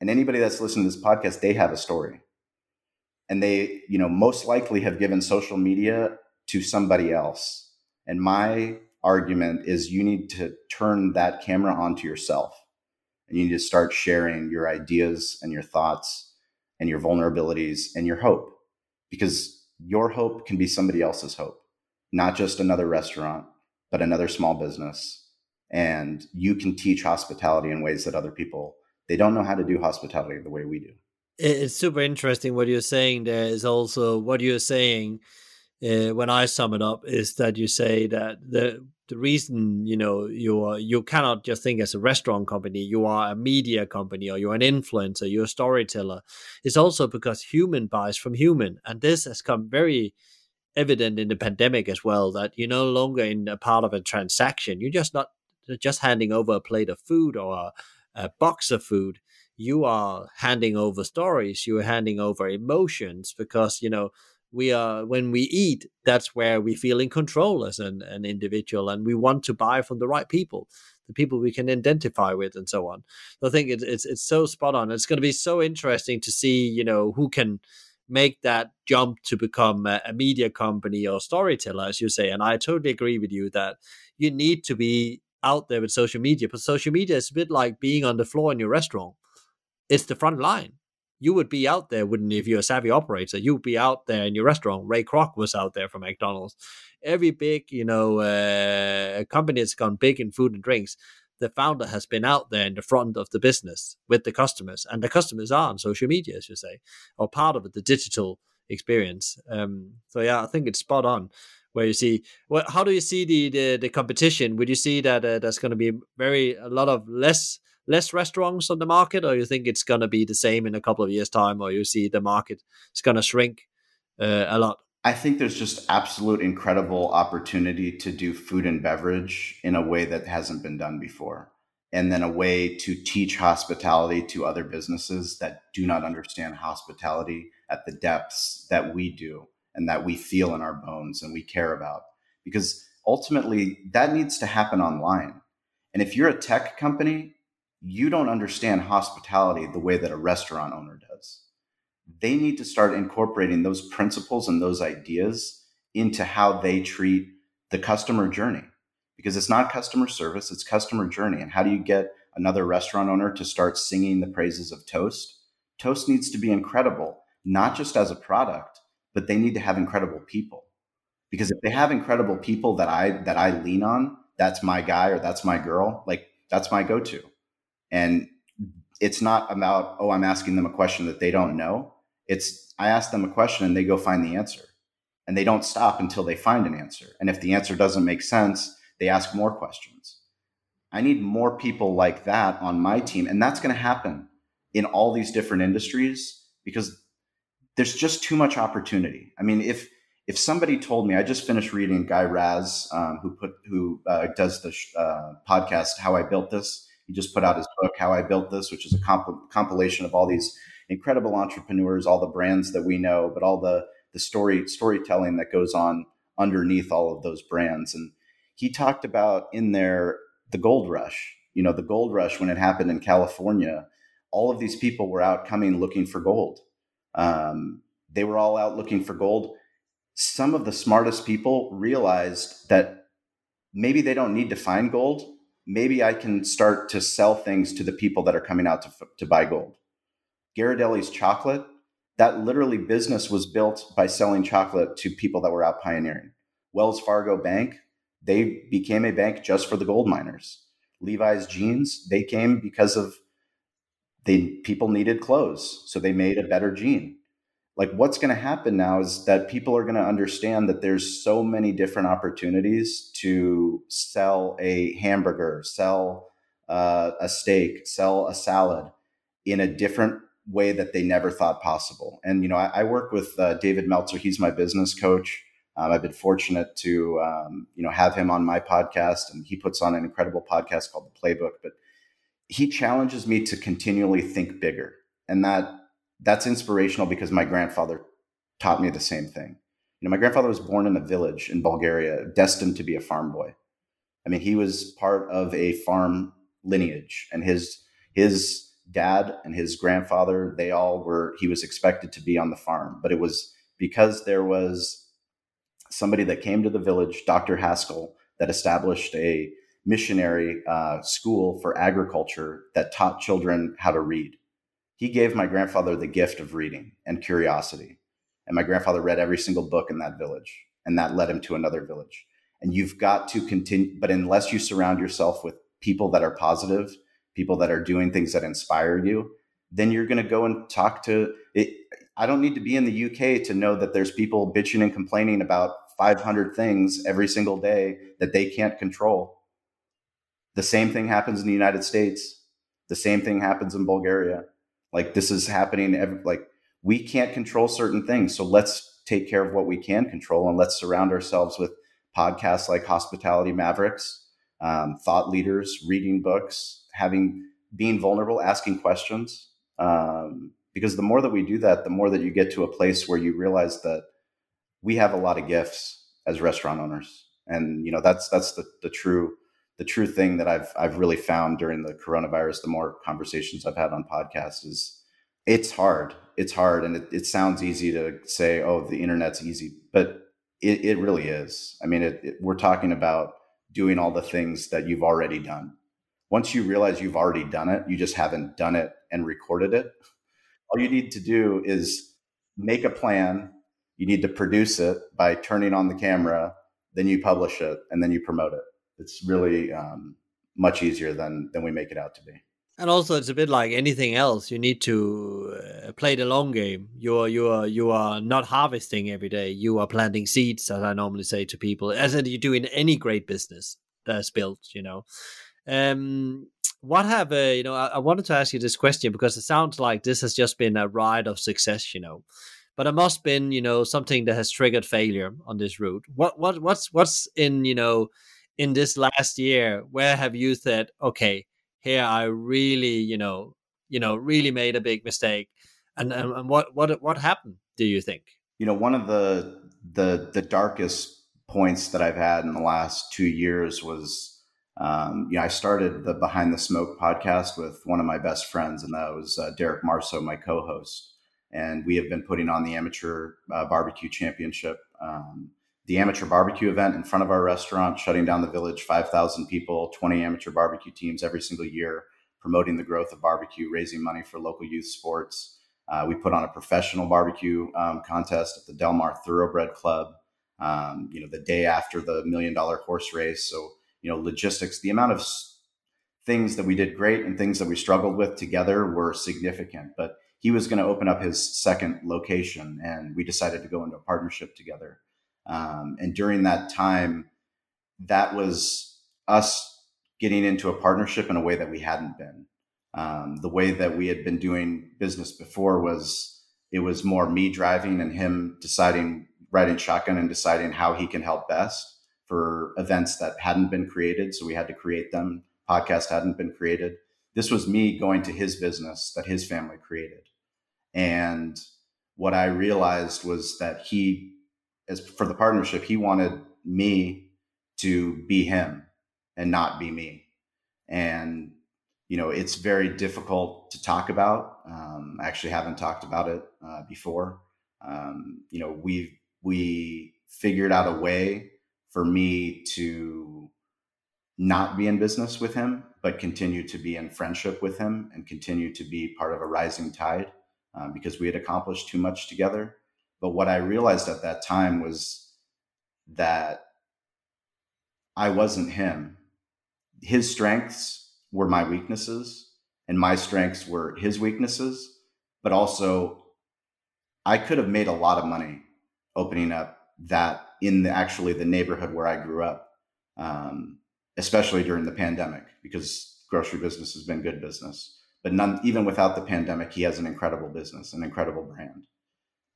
And anybody that's listening to this podcast, they have a story. And they, you know, most likely have given social media to somebody else. And my argument is you need to turn that camera onto yourself. And you need to start sharing your ideas and your thoughts and your vulnerabilities and your hope, because your hope can be somebody else's hope. Not just another restaurant, but another small business. And you can teach hospitality in ways that other people, they don't know how to do hospitality the way we do. It's super interesting. What you're saying there is also what you're saying uh, when I sum it up is that you say that the the reason, you know, you are, you cannot just think as a restaurant company, you are a media company, or you're an influencer, you're a storyteller, is also because human buys from human. And this has come very evident in the pandemic as well, that you're no longer in a part of a transaction. You're just not just handing over a plate of food or a, a box of food. You are handing over stories. You're handing over emotions, because, you know, we are, when we eat, that's where we feel in control as an, an individual, and we want to buy from the right people, the people we can identify with, and so on. So I think it, it's it's so spot on. It's going to be so interesting to see, you know, who can make that jump to become a media company or storyteller, as you say. And I totally agree with you that you need to be out there with social media. But social media is a bit like being on the floor in your restaurant. It's the front line. You would be out there, wouldn't you, if you're a savvy operator? You'd be out there in your restaurant. Ray Kroc was out there for McDonald's. Every big, you know, uh, company that's gone big in food and drinks, the founder has been out there in the front of the business with the customers, and the customers are on social media, as you say, or part of it, the digital experience. Um, so yeah, I think it's spot on. Where you see, well, how do you see the the, the competition? Would you see that uh, there's going to be very a lot of less less restaurants on the market, or you think it's going to be the same in a couple of years' time, or you see the market is going to shrink uh, a lot? I think there's just absolute incredible opportunity to do food and beverage in a way that hasn't been done before. And then a way to teach hospitality to other businesses that do not understand hospitality at the depths that we do and that we feel in our bones and we care about. Because ultimately that needs to happen online. And if you're a tech company, you don't understand hospitality the way that a restaurant owner does. They need to start incorporating those principles and those ideas into how they treat the customer journey, because it's not customer service, it's customer journey. And how do you get another restaurant owner to start singing the praises of Toast? Toast needs to be incredible, not just as a product, but they need to have incredible people. Because if they have incredible people that I, that I lean on, that's my guy or that's my girl, like that's my go-to. And it's not about, oh, I'm asking them a question that they don't know. It's I ask them a question and they go find the answer, and they don't stop until they find an answer. And if the answer doesn't make sense, they ask more questions. I need more people like that on my team. And that's going to happen in all these different industries because there's just too much opportunity. I mean, if, if somebody told me, I just finished reading Guy Raz, um, who put who uh, does the sh- uh, podcast, How I Built This. He just put out his book, How I Built This, which is a comp- compilation of all these incredible entrepreneurs, all the brands that we know, but all the the story storytelling that goes on underneath all of those brands. And he talked about in there the gold rush, you know, the gold rush when it happened in California. All of these people were out coming looking for gold. Um, they were all out looking for gold. Some of the smartest people realized that maybe they don't need to find gold. Maybe I can start to sell things to the people that are coming out to, to buy gold. Ghirardelli's chocolate, that literally business was built by selling chocolate to people that were out pioneering. Wells Fargo Bank, they became a bank just for the gold miners. Levi's jeans, they came because of They people needed clothes, so they made a better jean. Like, what's going to happen now is that people are going to understand that there's so many different opportunities to sell a hamburger, sell uh, a steak, sell a salad in a different way that they never thought possible. And, you know, I, I work with uh, David Meltzer. He's my business coach. Um, I've been fortunate to, um, you know, have him on my podcast, and he puts on an incredible podcast called The Playbook. But he challenges me to continually think bigger. And that that's inspirational because my grandfather taught me the same thing. You know, my grandfather was born in a village in Bulgaria, destined to be a farm boy. I mean, he was part of a farm lineage, and his his dad and his grandfather, they all were, he was expected to be on the farm. But it was because there was somebody that came to the village, Doctor Haskell, that established a missionary uh, school for agriculture that taught children how to read. He gave my grandfather the gift of reading and curiosity. And my grandfather read every single book in that village, and that led him to another village. And you've got to continue, but unless you surround yourself with people that are positive, people that are doing things that inspire you, then you're going to go and talk to it. I don't need to be in the U K to know that there's people bitching and complaining about five hundred things every single day that they can't control. The same thing happens in the United States. The same thing happens in Bulgaria. Like, this is happening. Every, like, we can't control certain things. So let's take care of what we can control, and let's surround ourselves with podcasts like Hospitality Mavericks, um, thought leaders, reading books, having, being vulnerable, asking questions. Um, because the more that we do that, the more that you get to a place where you realize that we have a lot of gifts as restaurant owners. And, you know, that's, that's the, the true The true thing that I've I've really found during the coronavirus, the more conversations I've had on podcasts, is it's hard. It's hard. And it, it sounds easy to say, oh, the internet's easy, but it, it really is. I mean, it, it, we're talking about doing all the things that you've already done. Once you realize you've already done it, you just haven't done it and recorded it. All you need to do is make a plan. You need to produce it by turning on the camera, then you publish it, and then you promote it. It's really um, much easier than than we make it out to be. And also, it's a bit like anything else. You need to uh, play the long game. You are you are you are not harvesting every day. You are planting seeds, as I normally say to people, as you do in any great business that's built. You know, um, what have uh, you know? I, I wanted to ask you this question because it sounds like this has just been a ride of success. You know, but it must have been, you know, something that has triggered failure on this route. What what what's what's in you know. in this last year, where have you said, okay, here I really, you know, you know, really made a big mistake, and and, and what what what happened? Do you think? You know, one of the the the darkest points that I've had in the last two years was, um, you know, I started the Behind the Smoke podcast with one of my best friends, and that was uh, Derek Marso, my co-host, and we have been putting on the amateur uh, barbecue championship. Um, The amateur barbecue event in front of our restaurant, shutting down the village, five thousand people, twenty amateur barbecue teams every single year, promoting the growth of barbecue, raising money for local youth sports. Uh, we put on a professional barbecue um, contest at the Del Mar Thoroughbred Club, um, you know, the day after the million dollar horse race. So, you know, logistics, the amount of things that we did great and things that we struggled with together were significant, but he was going to open up his second location, and we decided to go into a partnership together. Um, and during that time, that was us getting into a partnership in a way that we hadn't been. Um, the way that we had been doing business before was, it was more me driving and him deciding riding shotgun and deciding how he can help best for events that hadn't been created. So we had to create them. Podcast hadn't been created. This was me going to his business that his family created. And what I realized was that he, as for the partnership, he wanted me to be him and not be me. And, you know, it's very difficult to talk about. Um, I actually haven't talked about it uh, before. Um, you know, we we figured out a way for me to not be in business with him, but continue to be in friendship with him and continue to be part of a rising tide um, because we had accomplished too much together. But what I realized at that time was that I wasn't him. His strengths were my weaknesses and my strengths were his weaknesses, but also I could have made a lot of money opening up that in the, actually the neighborhood where I grew up, um, especially during the pandemic, because grocery business has been good business, but none, even without the pandemic, he has an incredible business, an incredible brand.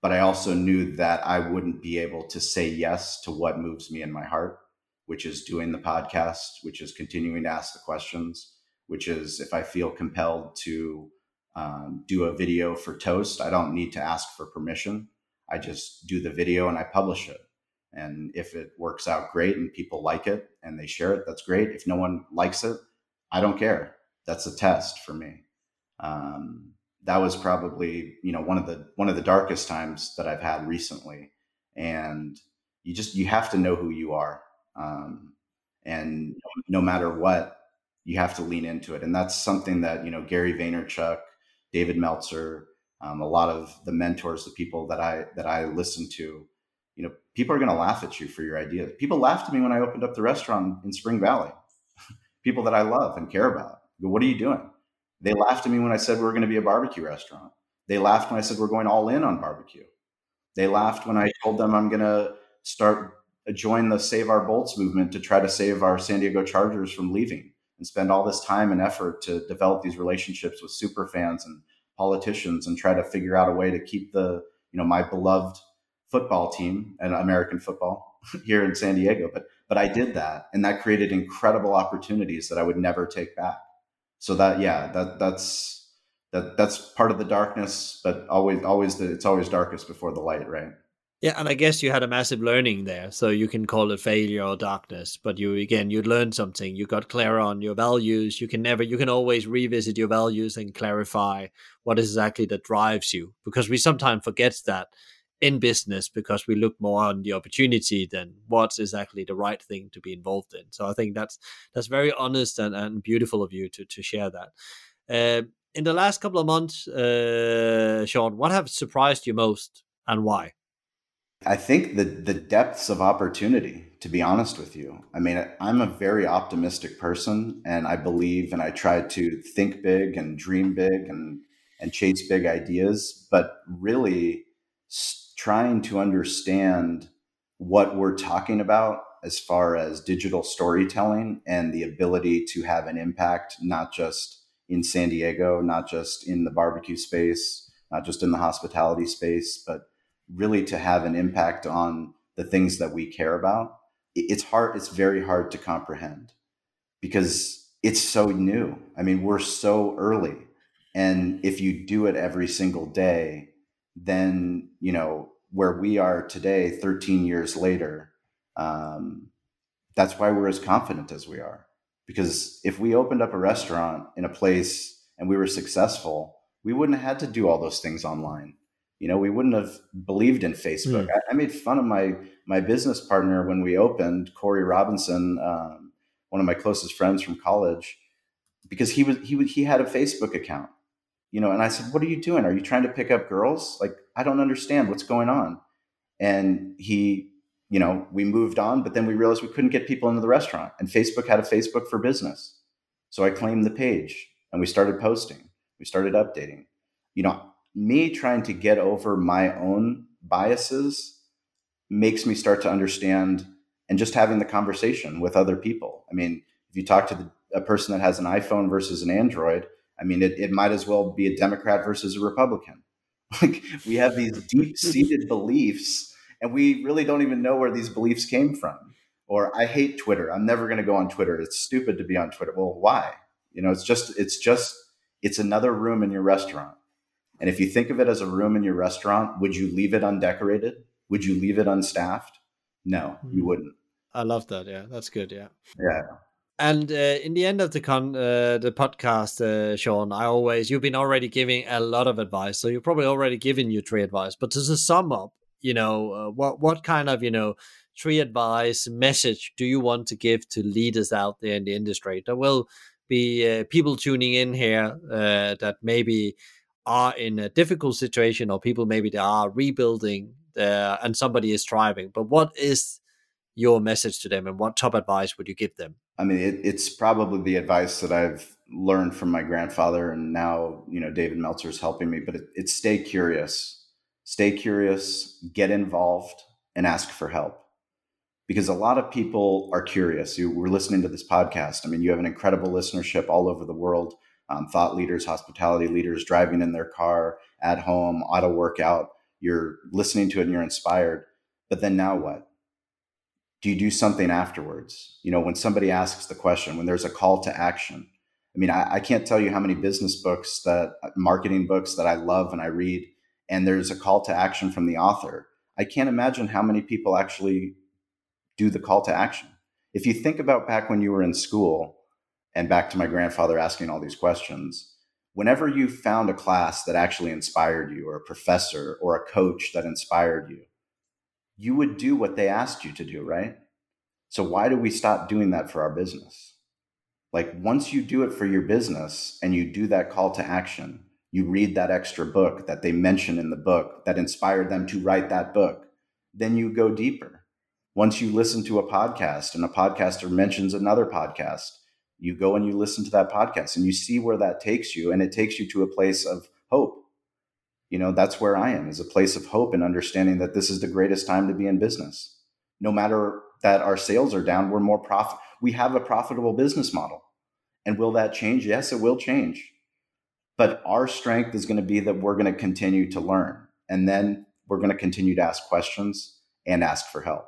But I also knew that I wouldn't be able to say yes to what moves me in my heart, which is doing the podcast, which is continuing to ask the questions, which is if I feel compelled to um, do a video for Toast, I don't need to ask for permission. I just do the video and I publish it. And if it works out great and people like it and they share it, that's great. If no one likes it, I don't care. That's a test for me. Um, that was probably, you know, one of the, one of the darkest times that I've had recently. And you just, you have to know who you are. Um, and no matter what, you have to lean into it. And that's something that, you know, Gary Vaynerchuk, David Meltzer, um, a lot of the mentors, the people that I, that I listen to, you know, people are going to laugh at you for your ideas. People laughed at me when I opened up the restaurant in Spring Valley, people that I love and care about. Go, what are you doing? They laughed at me when I said we were going to be a barbecue restaurant. They laughed when I said we're going all in on barbecue. They laughed when I told them I'm going to start join the Save Our Bolts movement to try to save our San Diego Chargers from leaving and spend all this time and effort to develop these relationships with super fans and politicians and try to figure out a way to keep the, you know, my beloved football team and American football here in San Diego. But, but I did that, and that created incredible opportunities that I would never take back. So that, yeah, that, that's, that, that's part of the darkness, but always, always the, it's always darkest before the light, right? Yeah. And I guess you had a massive learning there. So you can call it failure or darkness, but you, again, you learned something, you got clear on your values. You can never, you can always revisit your values and clarify what is exactly that drives you, because we sometimes forget that in business, because we look more on the opportunity than what's exactly the right thing to be involved in. So I think that's, that's very honest and, and beautiful of you to, to share that. Uh, in the last couple of months, uh, Shawn, what have surprised you most and why? I think the, the depths of opportunity, to be honest with you. I mean, I'm a very optimistic person, and I believe and I try to think big and dream big and, and chase big ideas, but really trying to understand what we're talking about as far as digital storytelling and the ability to have an impact, not just in San Diego, not just in the barbecue space, not just in the hospitality space, but really to have an impact on the things that we care about. It's hard. It's very hard to comprehend because it's so new. I mean, we're so early. And if you do it every single day, then, you know, where we are today, thirteen years later, um, that's why we're as confident as we are. Because if we opened up a restaurant in a place and we were successful, we wouldn't have had to do all those things online. You know, we wouldn't have believed in Facebook. Mm. I, I made fun of my my business partner when we opened, Corey Robinson, um, one of my closest friends from college, because he was he he had a Facebook account, you know. And I said, "What are you doing? Are you trying to pick up girls? Like, I don't understand what's going on." And he, you know, we moved on, but then we realized we couldn't get people into the restaurant, and Facebook had a Facebook for business, so I claimed the page, and we started posting, we started updating, you know. Me trying to get over my own biases makes me start to understand, and just having the conversation with other people. I mean, if you talk to the, a person that has an iPhone versus an Android, I mean, it, it might as well be a Democrat versus a Republican. Like, we have these deep seated beliefs And we really don't even know where these beliefs came from. Or I hate Twitter. I'm never going to go on Twitter. It's stupid to be on Twitter. Well, why? You know, it's just, it's just, it's another room in your restaurant. And if you think of it as a room in your restaurant, would you leave it undecorated? Would you leave it unstaffed? No, you wouldn't. I love that. Yeah, that's good. Yeah. Yeah. And uh, in the end of the con, uh, the podcast, uh, Shawn, I always, you've been already giving a lot of advice. So you've probably already given you three advice, but to sum up, you know, uh, what, what kind of, you know, three advice message do you want to give to leaders out there in the industry? There will be uh, people tuning in here uh, that maybe are in a difficult situation, or people maybe they are rebuilding uh, and somebody is thriving. But what is your message to them, and what top advice would you give them? I mean, it, it's probably the advice that I've learned from my grandfather, and now, you know, David Meltzer is helping me, but it, it's stay curious, stay curious, get involved, and ask for help. Because a lot of people are curious. You were listening to this podcast. I mean, you have an incredible listenership all over the world. Um, thought leaders, hospitality leaders, driving in their car, at home, auto workout. You're listening to it and you're inspired. But then now what? Do you do something afterwards? You know, when somebody asks the question, when there's a call to action. I mean, I, I can't tell you how many business books, that marketing books that I love and I read, and there's a call to action from the author. I can't imagine how many people actually do the call to action. If you think about back when you were in school, and back to my grandfather asking all these questions, whenever you found a class that actually inspired you, or a professor or a coach that inspired you, you would do what they asked you to do, right? So why do we stop doing that for our business? Like, once you do it for your business and you do that call to action, you read that extra book that they mention in the book that inspired them to write that book, then you go deeper. Once you listen to a podcast and a podcaster mentions another podcast, you go and you listen to that podcast and you see where that takes you. And it takes you to a place of hope. You know, that's where I am, is a place of hope and understanding that this is the greatest time to be in business. No matter that our sales are down, we're more profit. We have a profitable business model. And will that change? Yes, it will change. But our strength is going to be that we're going to continue to learn. And then we're going to continue to ask questions and ask for help.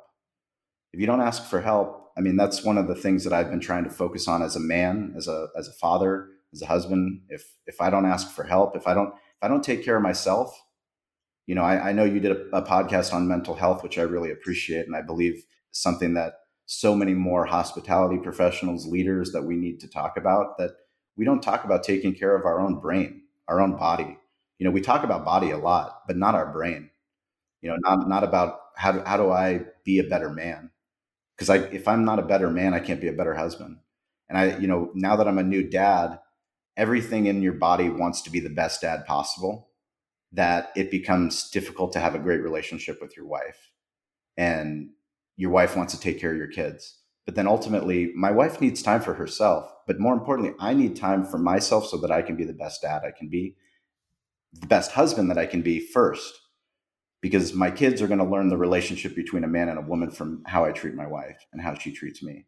If you don't ask for help, I mean, that's one of the things that I've been trying to focus on as a man, as a as a father, as a husband. If if I don't ask for help, if I don't if I don't take care of myself, you know, I, I know you did a, a podcast on mental health, which I really appreciate, and I believe something that so many more hospitality professionals, leaders, that we need to talk about, that we don't talk about taking care of our own brain, our own body. You know, we talk about body a lot, but not our brain. You know, not not about how do, how do I be a better man. Because I, if I'm not a better man, I can't be a better husband. And I, you know, now that I'm a new dad, everything in your body wants to be the best dad possible, that it becomes difficult to have a great relationship with your wife. And your wife wants to take care of your kids. But then ultimately, my wife needs time for herself. But more importantly, I need time for myself so that I can be the best dad I can be, the best husband that I can be first. Because my kids are going to learn the relationship between a man and a woman from how I treat my wife and how she treats me.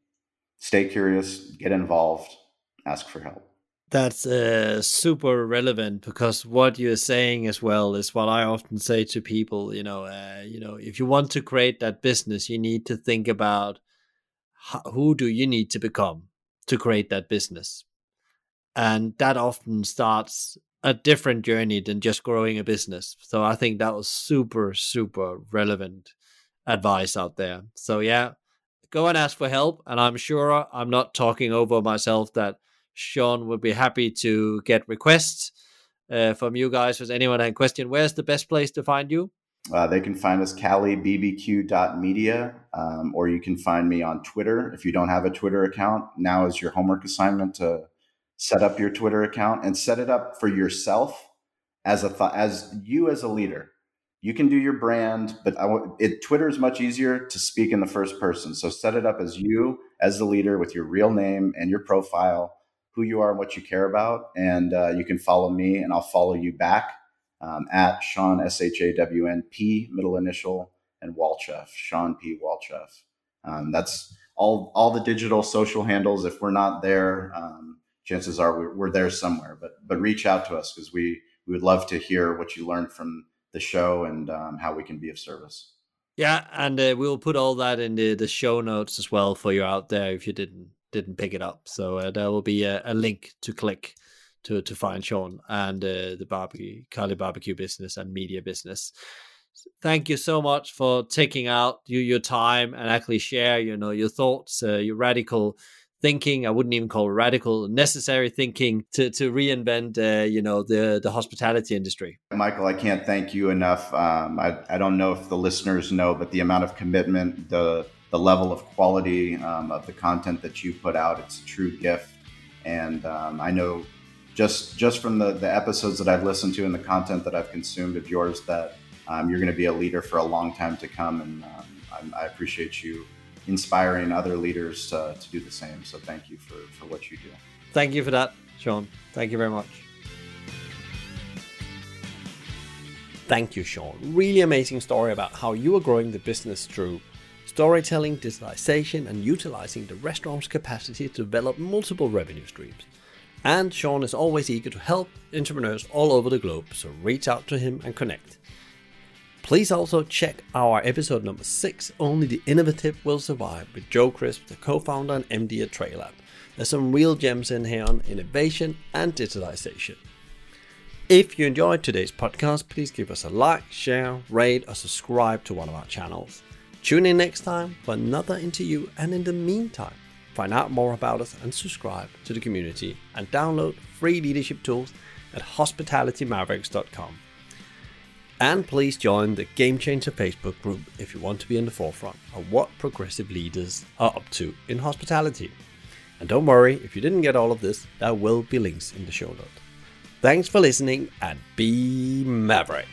Stay curious, get involved, ask for help. That's uh, super relevant, because what you're saying as well is what I often say to people. You know, uh, you know, if you want to create that business, you need to think about how, who do you need to become to create that business, and that often starts a different journey than just growing a business. So I think that was super, super relevant advice out there. So yeah, go and ask for help. And I'm sure I'm not talking over myself that Shawn would be happy to get requests uh, from you guys. If anyone had a question, where's the best place to find you? Uh, they can find us Cali B B Q dot media, um, or you can find me on Twitter. If you don't have a Twitter account, now is your homework assignment to set up your Twitter account, and set it up for yourself as a th- as you as a leader. You can do your brand, but I w- it, Twitter is much easier to speak in the first person. So set it up as you as the leader, with your real name and your profile, who you are and what you care about. And uh, you can follow me, and I'll follow you back um, at Shawn, S H A W N P, middle initial, and Walchef, Shawn P. Walchef. Um, that's all, all the digital social handles. If we're not there, um, chances are we're, we're there somewhere, but but reach out to us, because we, we would love to hear what you learned from the show and um, how we can be of service. Yeah, and uh, we'll put all that in the, the show notes as well for you out there if you didn't didn't pick it up. So uh, there will be a, a link to click to to find Shawn and uh, the barbecue, Cali barbecue business and media business. Thank you so much for taking out you, your time and actually share, you know, your thoughts, uh, your radical thinking. I wouldn't even call it radical, necessary thinking to to reinvent, uh, you know, the the hospitality industry. Michael, I can't thank you enough. Um, I, I don't know if the listeners know, but the amount of commitment, the the level of quality um, of the content that you put out, it's a true gift. And um, I know just just from the, the episodes that I've listened to and the content that I've consumed of yours that um, you're going to be a leader for a long time to come. And um, I, I appreciate you inspiring other leaders to, to do the same. So thank you for, for what you do. Thank you for that, Shawn. Thank you very much. Thank you, Shawn. Really amazing story about how you are growing the business through storytelling, digitalization, and utilizing the restaurant's capacity to develop multiple revenue streams. And Shawn is always eager to help entrepreneurs all over the globe, so reach out to him and connect. Please also check our episode number six, Only the Innovative Will Survive, with Joe Crisp, the co-founder and M D at TrayLab. There's some real gems in here on innovation and digitalization. If you enjoyed today's podcast, please give us a like, share, rate, or subscribe to one of our channels. Tune in next time for another interview, and in the meantime, find out more about us and subscribe to the community and download free leadership tools at hospitality mavericks dot com. And please join the Game Changer Facebook group if you want to be in the forefront of what progressive leaders are up to in hospitality. And don't worry, if you didn't get all of this, there will be links in the show notes. Thanks for listening, and be Maverick.